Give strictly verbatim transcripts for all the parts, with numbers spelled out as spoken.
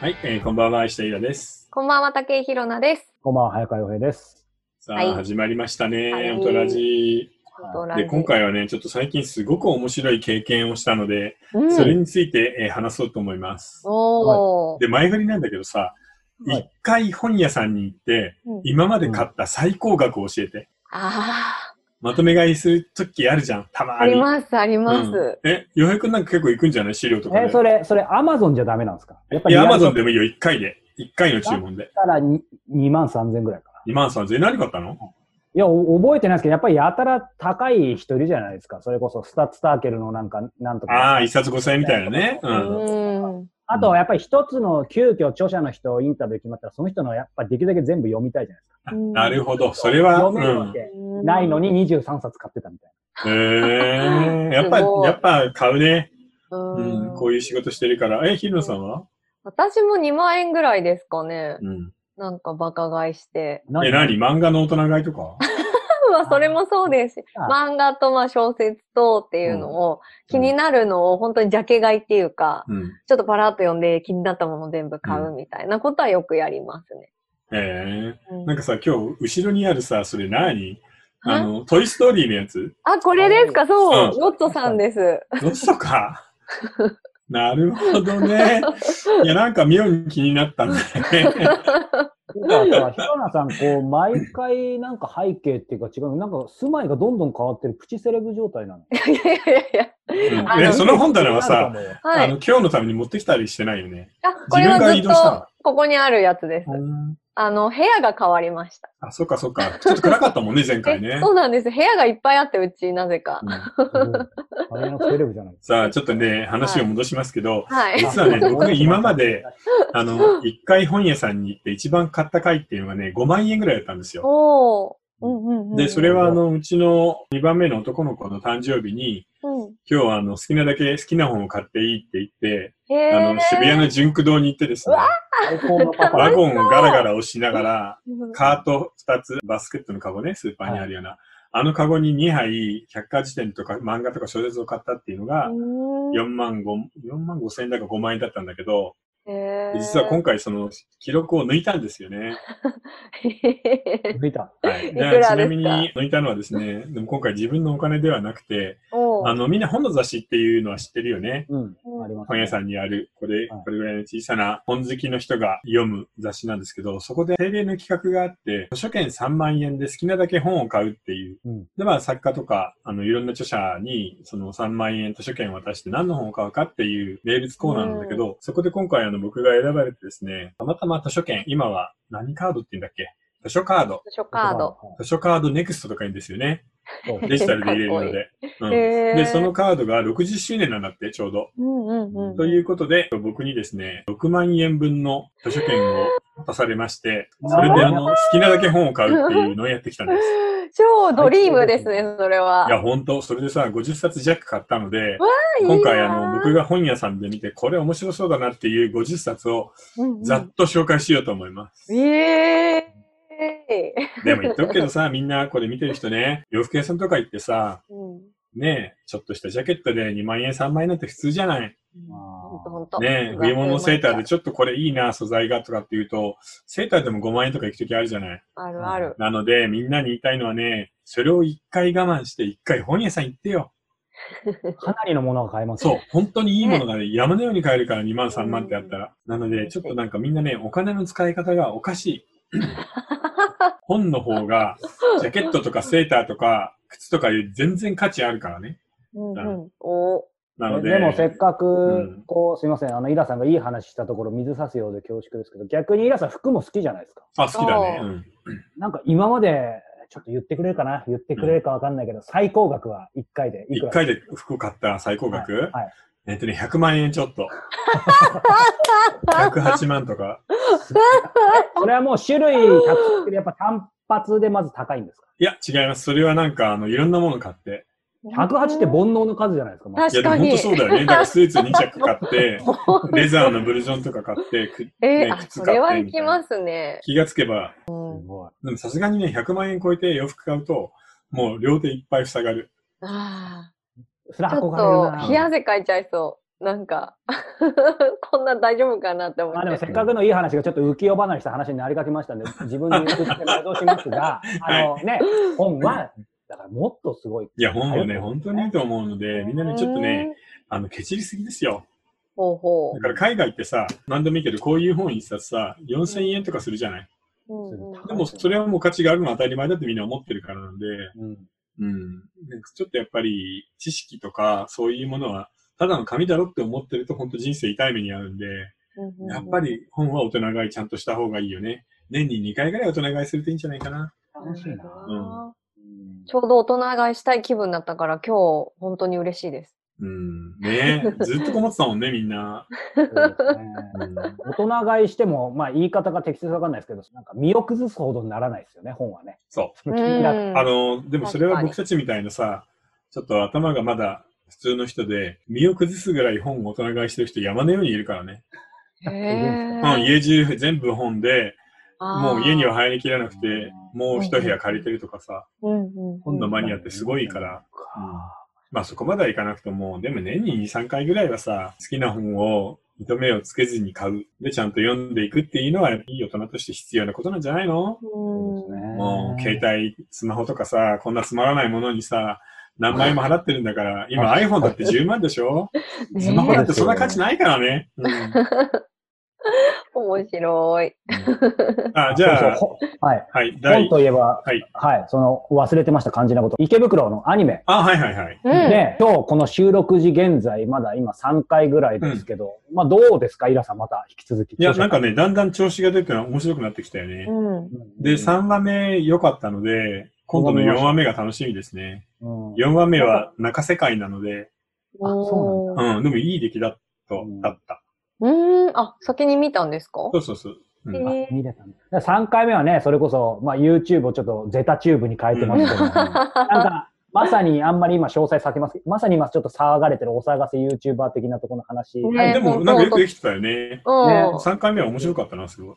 はい、えー、こんばんは、下平です。こんばんは、竹井宏奈です。こんばんは、早川洋平です。さあ、はい、始まりましたね、おとらじ。で、今回はね、ちょっと最近すごく面白い経験をしたので、うん、それについて、えー、話そうと思います。おー。で、前振りなんだけどさ、一、はい、回本屋さんに行って、うん、今まで買った最高額を教えて。あー。まとめ買いするときあるじゃん、たまに。あります、あります。うん、え、洋平くんなんか結構行くんじゃない資料とかで。え、それ、それ、アマゾンじゃダメなんですか？やっぱり。いや、アマゾンでもいいよ、いっかいで。いっかいの注文で。だからにまんさんぜんぐらいかな。にまんさんぜん、何買ったの？いや、覚えてないですけど、やっぱりやたら高い人いるじゃないですか。それこそ、スタッツターケルのなんか、なんとか。ああ、いっさつごせんえんみたいなね。うん。うんあと、やっぱり一つの、急遽著者の人をインタビュー決まったら、その人のやっぱできるだけ全部読みたいじゃないですか。なるほど。それは、読めるわけないのににじゅうさんさつ買ってたみたいな。へぇー。やっぱ、やっぱ買うね。うん。こういう仕事してるから。え、ひろさんは？私もにまんえんぐらいですかね。うん。なんかバカ買いして。え、なに？漫画の大人買いとか？まあ、それもそうですし、漫画とまあ小説とっていうのを、気になるのを本当にジャケ買いっていうか、ちょっとパラッと読んで気になったもの全部買うみたいなことはよくやりますね。ええーうん、なんかさ、今日、後ろにあるさ、それ何？あの、トイストーリーのやつ？あ、これですか？そう、ロットさんです。ロットか。なるほどね。いや、なんか妙に気になったんだよね。そうだ、ひろなさん、こう、毎回なんか背景っていうか違う、なんか住まいがどんどん変わってるプチセレブ状態なの。いやいやいやいや。その本棚はさ、あの、今日のために持ってきたりしてないよね。あ、これはずっとここにあるやつです。あの、部屋が変わりました。あ、そっかそっか。ちょっと暗かったもんね、前回ね。そうなんです。部屋がいっぱいあって、うち、なぜか。あれのセレブじゃないですか。さあ、ちょっとね、話を戻しますけど、実はね、僕今まで、あの、一回本屋さんに行って一番買った回っていうのがね、ごまんえんぐらいだったんですよ。おー。で、それはあの、うちのにばんめの男の子の誕生日に、今日はあの、好きなだけ好きな本を買っていいって言って、あの、渋谷の純駆堂に行ってですね、ワゴンをガラガラ押しながら、カートふたつ、バスケットのカゴね、スーパーにあるような、はい、あのカゴににはい、百科事典とか漫画とか小説を買ったっていうのが、よんまんごせんえんだかごまんえんだったんだけど、実は今回その記録を抜いたんですよね。抜いた、はい、でちなみに抜いたのはですね、でも今回自分のお金ではなくて、あのみんな本の雑誌っていうのは知ってるよね。うん、本屋さんにある、これ、これぐらいの小さな本好きの人が読む雑誌なんですけど、そこで定例の企画があって、図書券さんまんえんで好きなだけ本を買うっていう。うん、で、まあ作家とか、あのいろんな著者にそのさんまんえん図書券を渡して何の本を買うかっていう名物コーナーなんだけど、そこで今回あの僕が選ばれてですね、たまたま図書券、今は何カードって言うんだっけ？図書カード。図書カード。図書カードネクストとか言うんですよね。デジタルで入れるので。うん、で、そのカードがろくじゅっしゅうねんなんだって、ちょうど。ということで、僕にですね、ろくまんえんぶんの図書券を渡されまして、それであの、好きなだけ本を買うっていうのをやってきたんです。超ドリームですね、それは。いや、ほんと、それでさ、ごじゅっさつ弱買ったので、今回あの、僕が本屋さんで見て、これ面白そうだなっていうごじゅっさつを、ざっと紹介しようと思います。えーでも言っとくけどさ、みんなこれ見てる人ね、洋服屋さんとか行ってさ、うん、ねえ、ちょっとしたジャケットでにまんえんさんまんえんなんて普通じゃない。うん、ねえ、冬物のセーターでちょっとこれいいな、素材がとかっていうと、セーターでもごまんえんとか行くときあるじゃない。あるある。なので、みんなに言いたいのはね、それを一回我慢して一回本屋さん行ってよ。かなりのものが買えますね。そう、本当にいいものがね、山のように買えるからにまんさんまんってあったら。なので、ちょっとなんかみんなね、お金の使い方がおかしい。本の方が、ジャケットとかセーターとか、靴とかいう全然価値あるからね。うんうん。おなので。でもせっかく、こう、すいません、あの、イラさんがいい話したところ、水差すようで恐縮ですけど、逆にイラさん服も好きじゃないですか。あ、好きだね。なんか今まで、ちょっと言ってくれるかな言ってくれるかわかんないけど、最高額はいっかいで。いっかいで服買った最高額？はい。えっとね、ひゃくまんえんちょっと。ひゃくはちまんとか。それはもう種類たくさん、やっぱ単発でまず高いんですか？いや、違います。それはなんか、あの、いろんなもの買って。ひゃくはちって煩悩の数じゃないですか、まあ、確かに。いや、でも本当そうだよね。だからスーツにちゃく買って、レザーのブルジョンとか買って、くえー、ね、靴買って。それはいきますね。気がつけば。うん、でもさすがにね、ひゃくまんえん超えて洋服買うと、もう両手いっぱい塞がる。ああ。ちょっと冷や汗かいちゃいそなんかこんな大丈夫かなって思って、まあ、でもせっかくのいい話がちょっと浮世離れした話になりかけましたんで自分に言って戻しますがあのね、本はだからもっとすごい、いや本はね本当にいいと思うので、みんなねちょっとねあのケチりすぎですよ。ほうほう。だから海外ってさ、何でもいいけどこういう本一冊さよんせんえんとかするじゃない、うんうん、でもそれはもう価値があるのは当たり前だってみんな思ってるからなんで、うんうん、なんかちょっとやっぱり知識とかそういうものはただの紙だろって思ってると本当人生痛い目に遭うんで、うんうん、やっぱり本は大人買いちゃんとした方がいいよね。年ににかいぐらい大人買いするといいんじゃないかな。楽しいな、うん、ちょうど大人買いしたい気分だったから今日本当に嬉しいです。うんね、ずっと困ってたもんねみんな。そうですね、うん、大人買いしても、まあ、言い方が適切か分かんないですけど、なんか身を崩すほどにならないですよね本はね。そう。あのでもそれは僕たちみたいなさ、ちょっと頭がまだ普通の人で身を崩すぐらい本を大人買いしてる人山のようにいるからね。へー。うん、家中全部本で、もう家には入りきらなくてもう一部屋借りてるとかさ、うんうんうん、本のマニアってすごいから。うんうんうん、まあそこまではいかなくても、でも年にに、さんかいぐらいはさ、好きな本を糸目をつけずに買う。で、ちゃんと読んでいくっていうのは、いい大人として必要なことなんじゃないの？そうですね。もう、携帯、スマホとかさ、こんなつまらないものにさ、何万円も払ってるんだから、今iPhone だってじゅうまんでしょ？スマホだってそんな価値ないからね。うん面白い。あ、じゃあ、そうそう、はい、はい、本といえば、はい、はい、その忘れてました肝心なこと。池袋のアニメ。あ、はいはいはい。ね、うん、今日この収録時現在まだ今さんかいぐらいですけど、うん、まあどうですかイラさんまた引き続き。いやなんかねだんだん調子が出て面白くなってきたよね。うん、でさんわめ良かったので今度のよんわめが楽しみですね。うん、よんわめは中世界なので。あ、そうなんだ。うん、でもいい出来だとだった。うん、あ、先に見たんですか？そうそうそう。うん、えー、見れたんだ。さんかいめはね、それこそ、まあ、YouTube をちょっとゼタチューブに変えてますけど、ね、うん、なんか、まさにあんまり今詳細避けますけど、まさに今ちょっと騒がれてるお騒がせ YouTuber 的なところの話。ね、はい、でも、なんかよくできてたよね。うん、さんかいめは面白かったな、すごい。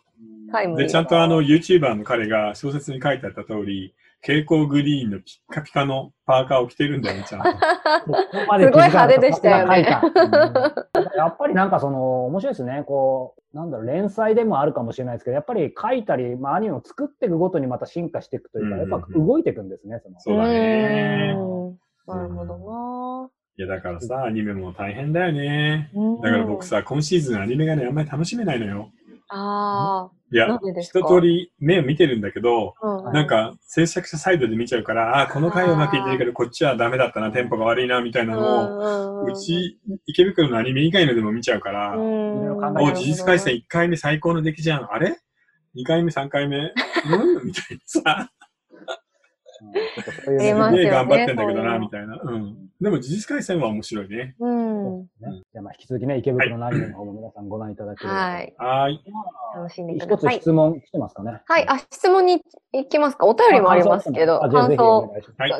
で、ちゃんとあの、YouTuber の彼が小説に書いてあった通り、蛍光グリーンのピッカピカのパーカーを着てるんだよね、ちゃんと。ここすごい派手でしたよね。やっぱりなんかその、面白いですね。こう、なんだろう、連載でもあるかもしれないですけど、やっぱり書いたり、まあ、アニメを作っていくごとにまた進化していくというか、うんうんうん、やっぱ動いていくんですね、その。そうだね。なるほどな。いや、だからさ、アニメも大変だよね。だから僕さ、今シーズンアニメがね、あんまり楽しめないのよ。ああ。いや、一通り目を見てるんだけど、うん、なんか制作者サイドで見ちゃうから、ああ、この回はうまくいってるけど、こっちはダメだったな、テンポが悪いな、みたいなのを、うち、池袋のアニメ以外のでも見ちゃうから、もう事実回戦いっかいめ最高の出来じゃん。あれ ?に 回目、さんかいめ、うんみたいなさ。すげえ頑張ってんだけどな、みたいな。うん。でも、事実回線は面白いね。うん。ね、じゃあ、まあ、引き続きね、池袋のアニメの方も皆さんご覧いただければ。はい。はい。楽しんでいただきたい。一つ質問来てますかね。はい。あ、質問に行きますか。お便りもありますけど、感想。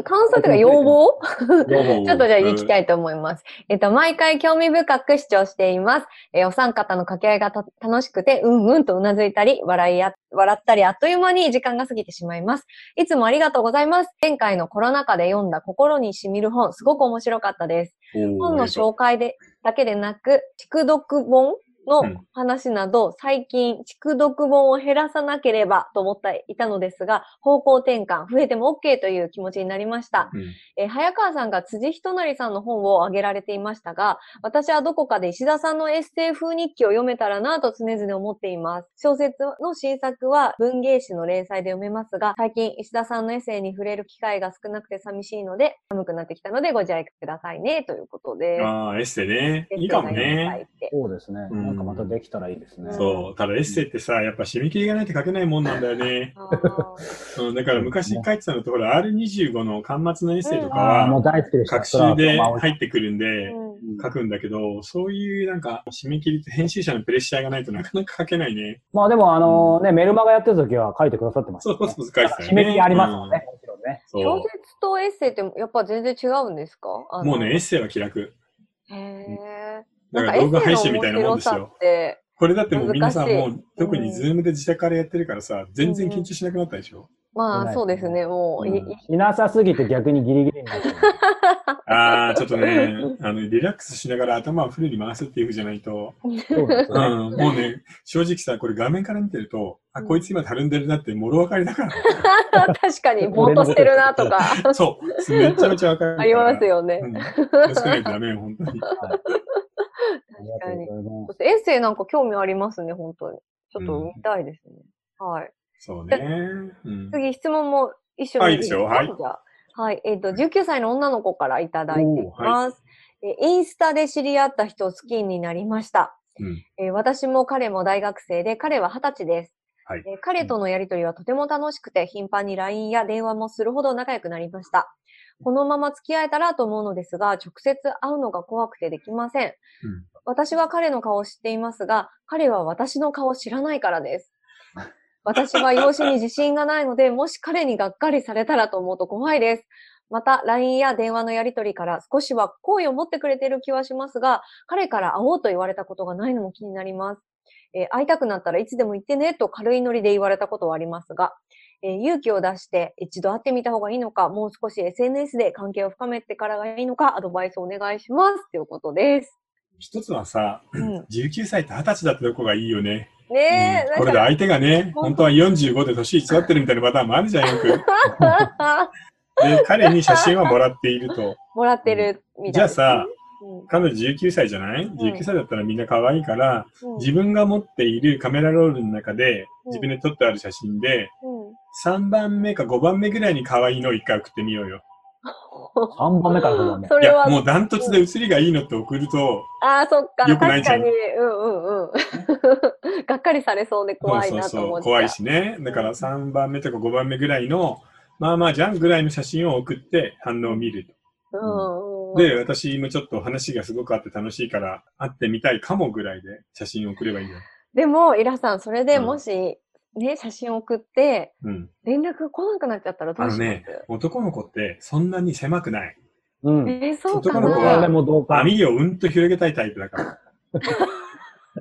感想とか要望？ちょっとじゃあ、行きたいと思います。えっと、毎回興味深く視聴しています。えー、お三方の掛け合いが楽しくて、うんうんとうなずいたり、笑いや、笑ったり、あっという間に時間が過ぎてしまいます。いつもありがとうございます。前回のコロナ禍で読んだ心に染みる本、すごく面白かったです。本の紹介でだけでなく、畜読本の話など、うん、最近、畜読本を減らさなければと思っていたのですが、方向転換、増えても OK という気持ちになりました。うん、え早川さんが辻仁成さんの本を挙げられていましたが、私はどこかで石田さんのエッセイ風日記を読めたらなぁと常々思っています。小説の新作は文芸誌の連載で読めますが、最近石田さんのエッセイに触れる機会が少なくて寂しいので、寒くなってきたのでご自愛くださいね、ということで。ああ、エッセイね。いいかもね。そうですね。うん、なんかまたできたらいいですね。そう、ただエッセイってさ、やっぱ締め切りがないと書けないもんなんだよね。うん、だから昔書いてたのところ、アールにじゅうご の巻末のエッセイとかは、各週で入ってくるんで、書くんだけど、そういうなんか締め切りと編集者のプレッシャーがないとなかなか書けないね。まあでもあのね、メルマガやってる時は書いてくださってますね。そうそうそう、書いてたね。締め切りありますもんね。小説とエッセイってやっぱ全然違うんですか？もうね、エッセイは気楽。へー。なんか動画配信みたいなもんですよ。これだってもう皆さんもう特にズームで自宅からやってるからさ、全然緊張しなくなったでしょ、まあそうですね、もう、うん、い, いなさすぎて逆にギリギリになってるああちょっとね、あのリラックスしながら頭をフルに回すっていうふうじゃないとそうです、ね、うん、もうね、正直さ、これ画面から見てると、あ、こいつ今たるんでるなってもろわかりだから確かに、ぼーっとしてるなとかそう、めちゃめちゃわかるありますよね、うん、確かにダメよ、本当にはい、確かに、そしてエッセイなんか興味ありますね、本当にちょっと見たいですね、うん、はいそうね、うん。次、質問も一緒に。はい、いいですよ。はい。はい。えっと、じゅうきゅうさいの女の子からいただいています。はい、インスタで知り合った人を好きになりました、うんえー。私も彼も大学生で、彼ははたちです、はいえー。彼とのやりとりはとても楽しくて、頻繁に ライン や電話もするほど仲良くなりました。このまま付き合えたらと思うのですが、直接会うのが怖くてできません。うん、私は彼の顔を知っていますが、彼は私の顔を知らないからです。私は容姿に自信がないので、もし彼にがっかりされたらと思うと怖いです。また、ライン や電話のやりとりから少しは好意を持ってくれている気はしますが、彼から会おうと言われたことがないのも気になります。えー、会いたくなったらいつでも行ってねと軽いノリで言われたことはありますが、えー、勇気を出して一度会ってみた方がいいのか、もう少し エスエヌエス で関係を深めてからがいいのか、アドバイスをお願いしますということです。一つはさ、うん、じゅうきゅうさいとはたちだったとこがいいよね。ねえ、うん、これで相手がね、本当はよんじゅうごで年偽ってるみたいなパターンもあるじゃん、よく。で、彼に写真はもらっていると。もらってるみたいな、うん。じゃあさ、うん、彼女じゅうきゅうさいじゃない ?じゅうきゅうさいだったらみんな可愛いから、うん、自分が持っているカメラロールの中で、自分で撮ってある写真で、うんうん、さんばんめかごばんめぐらいに可愛いのをいっかい送ってみようよ。さんばんめからごばんめ。いや、もうダントツで写りがいいのって送ると、うん、ああ、そっか。よくないじゃん。確かに。うんうんうん。がっかりされそうで怖いなと思って。怖いしね。だからさんばんめとかごばんめぐらいの、うん、まあまあじゃんぐらいの写真を送って反応を見ると。うんうん、で、私もちょっと話がすごくあって楽しいから、会ってみたいかもぐらいで写真を送ればいいよ。でも、イラさん、それでもし、うんね、写真送って、うん、連絡来なくなっちゃったらどうします？あのね、男の子ってそんなに狭くない。うん。えー、そうかな？男の子は網をうんと広げたいタイプだから。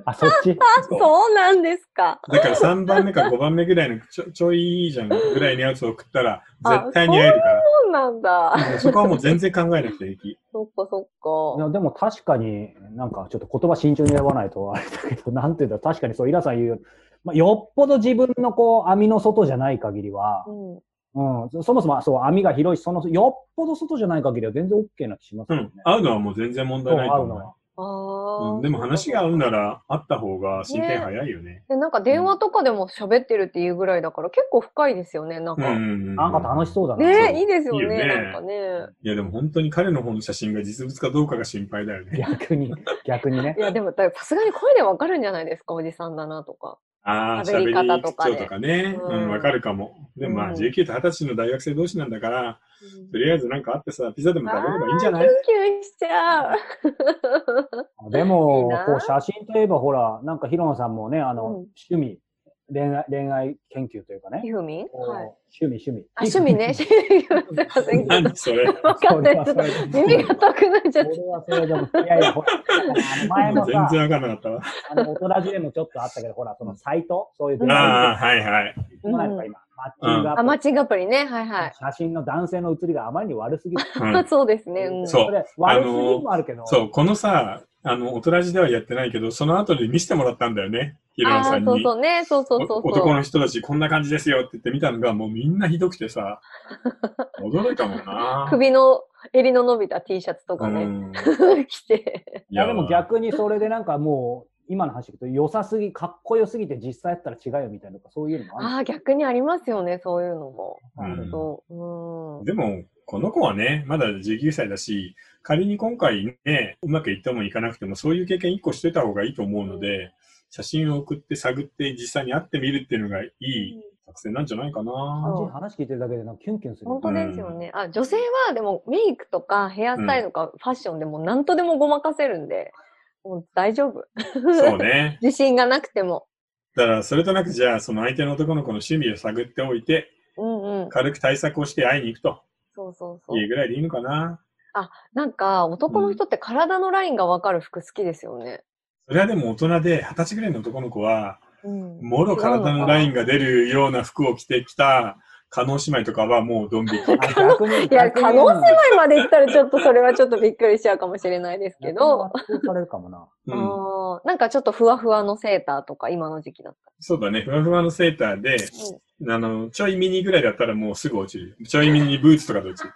あ、そっち？そう。そうなんですか。だからさんばんめかごばんめぐらいのちょ、ちょいいいじゃんぐらいのやつを送ったら絶対に会えるから。そうなんだ。そこはもう全然考えなくていい。そっかそっか。いやでも確かになんかちょっと言葉慎重に選ばないとあれだけど、なんていうんだ、確かにそう、イラさん言うよ。まあ、よっぽど自分のこう網の外じゃない限りは、うんうん、そもそもそう網が広いし、そのよっぽど外じゃない限りは全然 OK な気しますよね、うん。会うのはもう全然問題ないと思う。あ、うん、でも話が合うなら会った方が進展早いよね。ねでなんか電話とかでも喋ってるっていうぐらいだから、うん、結構深いですよね。なんか、うんうんうんうん、なんか楽しそうだな。ねいいですよ ね, いいよねなんかね。いやでも本当に彼の方の写真が実物かどうかが心配だよね。逆に逆にね。いやでもさすがに声でわかるんじゃないですか、おじさんだなとか。ああ、喋り方とかね。とかね。うん、わかるかも。でもまあ、じゅうきゅうとはたちの大学生同士なんだから、うん、とりあえずなんかあってさ、ピザでも食べればいいんじゃない？キュンキュンしちゃう。でも、こう、写真といえばほら、なんかヒロノさんもね、あの、うん、趣味恋愛、恋愛研究というかね。ユーミン？はい。趣味、趣味。あ、趣味ね。何それ。わかんない。耳が遠くなっちゃって。それはそれでも、いやいや、ほら、前もさ、全然わかんなかったわ。あの、大人時でもちょっとあったけど、ほら、そのサイト、そういう出会い。ああ、はいはい。今、マッチングアプリ。あ、マッチングアプリね。はいはい。写真の男性の写りがあまりに悪すぎる。そうですね。そう。悪すぎもあるけど。そう、このさ、あの、大人時ではやってないけど、その後で見せてもらったんだよね。ヒロノさんに。そうそうね。そうそうそう。男の人たち、こんな感じですよって言ってみたのが、もうみんなひどくてさ、驚いたもんな。首の襟の伸びた T シャツとかね、着て。いや、でも逆にそれでなんかもう、今の話聞くと良さすぎ、かっこよすぎて実際やったら違うよみたいなとか、そういうのもある。ああ、逆にありますよね、そういうのも。なるほど。うん。でも、この子はね、まだじゅうきゅうさいだし、仮に今回ね、うまくいってもいかなくても、そういう経験いっこしてた方がいいと思うので、うん、写真を送って探って実際に会ってみるっていうのがいい作戦なんじゃないかな。うん、話聞いてるだけでなんかキュンキュンする。本当ですよね。うん、あ、女性はでもメイクとかヘアスタイルとかファッションでも何とでもごまかせるんで、うん、もう大丈夫。そうね。自信がなくても。だからそれとなくじゃあその相手の男の子の趣味を探っておいて、うんうん、軽く対策をして会いに行くと。そうそうそう。いいぐらいでいいのかな。あ、なんか男の人って体のラインがわかる服好きですよね。うん、それはでも大人ではたちぐらいの男の子は、うん、もろ体のラインが出るような服を着てきた加納姉妹とかはもうドン引き。いや、加納姉妹まで行ったらちょっとそれはちょっとびっくりしちゃうかもしれないですけど。されるかもな。うん。なんかちょっとふわふわのセーターとか今の時期だった。そうだね、ふわふわのセーターで、うん、あの、ちょいミニぐらいだったらもうすぐ落ちる。ちょいミニブーツとかで落ちる。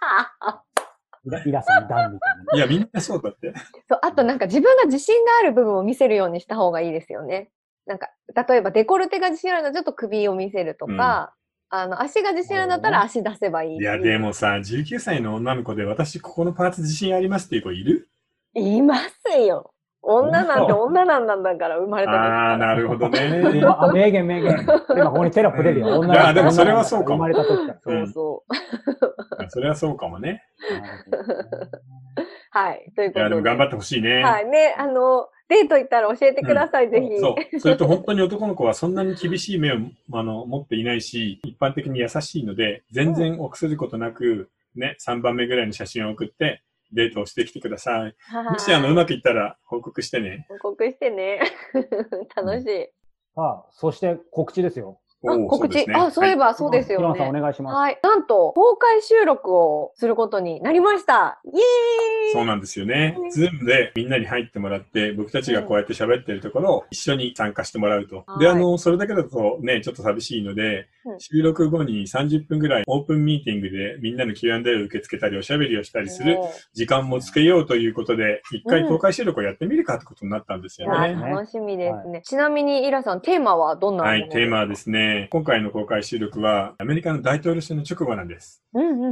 イラさんダンみたいな。いや、みんなそうだって。そう、あとなんか自分が自信がある部分を見せるようにした方がいいですよね。なんか、例えばデコルテが自信あるのはちょっと首を見せるとか、うんあの、足が自信あるんだったら足出せばいい。いや、でもさ、じゅうきゅうさいの女の子で私ここのパーツ自信ありますっていう子いる？いますよ。女なんて女なんだから生まれた時から。ああ、なるほどね。あ、名言名言。今ここにテロップ出るよ。女なんて女なんだから。いや、でもそれはそうかも。生まれた時から。そうそう。それはそうかもね。はい。ということで。いや、でも頑張ってほしいね。はい。ね、あの、デート行ったら教えてください、うん、ぜひ。そう。それと本当に男の子はそんなに厳しい目をあの持っていないし、一般的に優しいので、全然臆することなく、ね、さんばんめぐらいの写真を送って、デートをしてきてください。もしあのうまくいったら報告してね。報告してね。楽しい。うん、ああ、そして告知ですよ。告知、ね、あ、そういえば、はい、そうですよね。ヒロさんお願いします。はい。なんと、公開収録をすることになりました。イエーイ！そうなんですよね。ズームでみんなに入ってもらって、僕たちがこうやって喋ってるところを一緒に参加してもらうと。うん、で、あの、それだけだとね、ちょっと寂しいので、うん、収録後にさんじゅっぷんぐらいオープンミーティングでみんなの キューアンドエー を受け付けたり、おしゃべりをしたりする時間もつけようということで、一回公開収録をやってみるかってことになったんですよね。うん、楽しみですね。はい、ちなみに、イラさん、テーマはどんなのですか？はい、テーマはですね、今回の公開収録はアメリカの大統領選の直後なんです。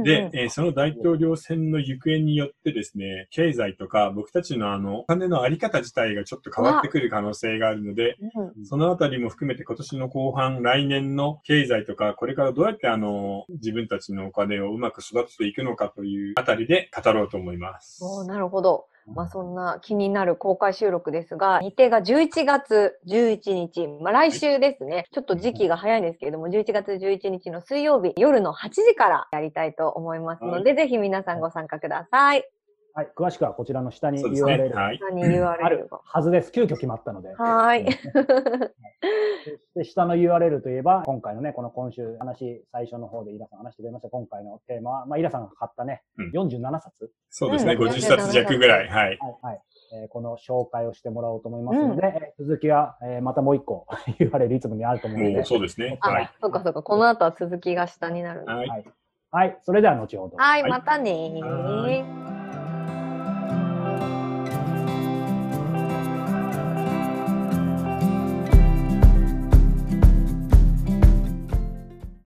で、えー、その大統領選の行方によってですね、経済とか僕たちのあのお金のあり方自体がちょっと変わってくる可能性があるので、うん、そのあたりも含めて今年の後半、来年の経済とか、これからどうやってあの自分たちのお金をうまく育てていくのかというあたりで語ろうと思います。おー、なるほど。まあそんな気になる公開収録ですが、日程がじゅういちがつじゅういちにち、まあ来週ですね。ちょっと時期が早いんですけれども、じゅういちがつじゅういちにちの水曜日、夜のはちじからやりたいと思いますので、はい、ぜひ皆さんご参加ください。はい、詳しくはこちらの下に ユーアールエル があるはずです。急遽決まったので。はい。で、下の ユーアールエル といえば、今回のね、この今週話、最初の方でイラさん話してくれました。今回のテーマは、まあ、イラさんが買ったね、うん、よんじゅうななさつ。そうですね、うん、ごじゅっさつ弱ぐらい。はい。はい、はい、えー。この紹介をしてもらおうと思いますので、うん、続きは、えー、またもう一個 ユーアールエル いつもにあると思うので。そうですね。はい。そうかそうか、この後は続きが下になるので。はい。はい。それでは後ほど。はい、またねー。はい。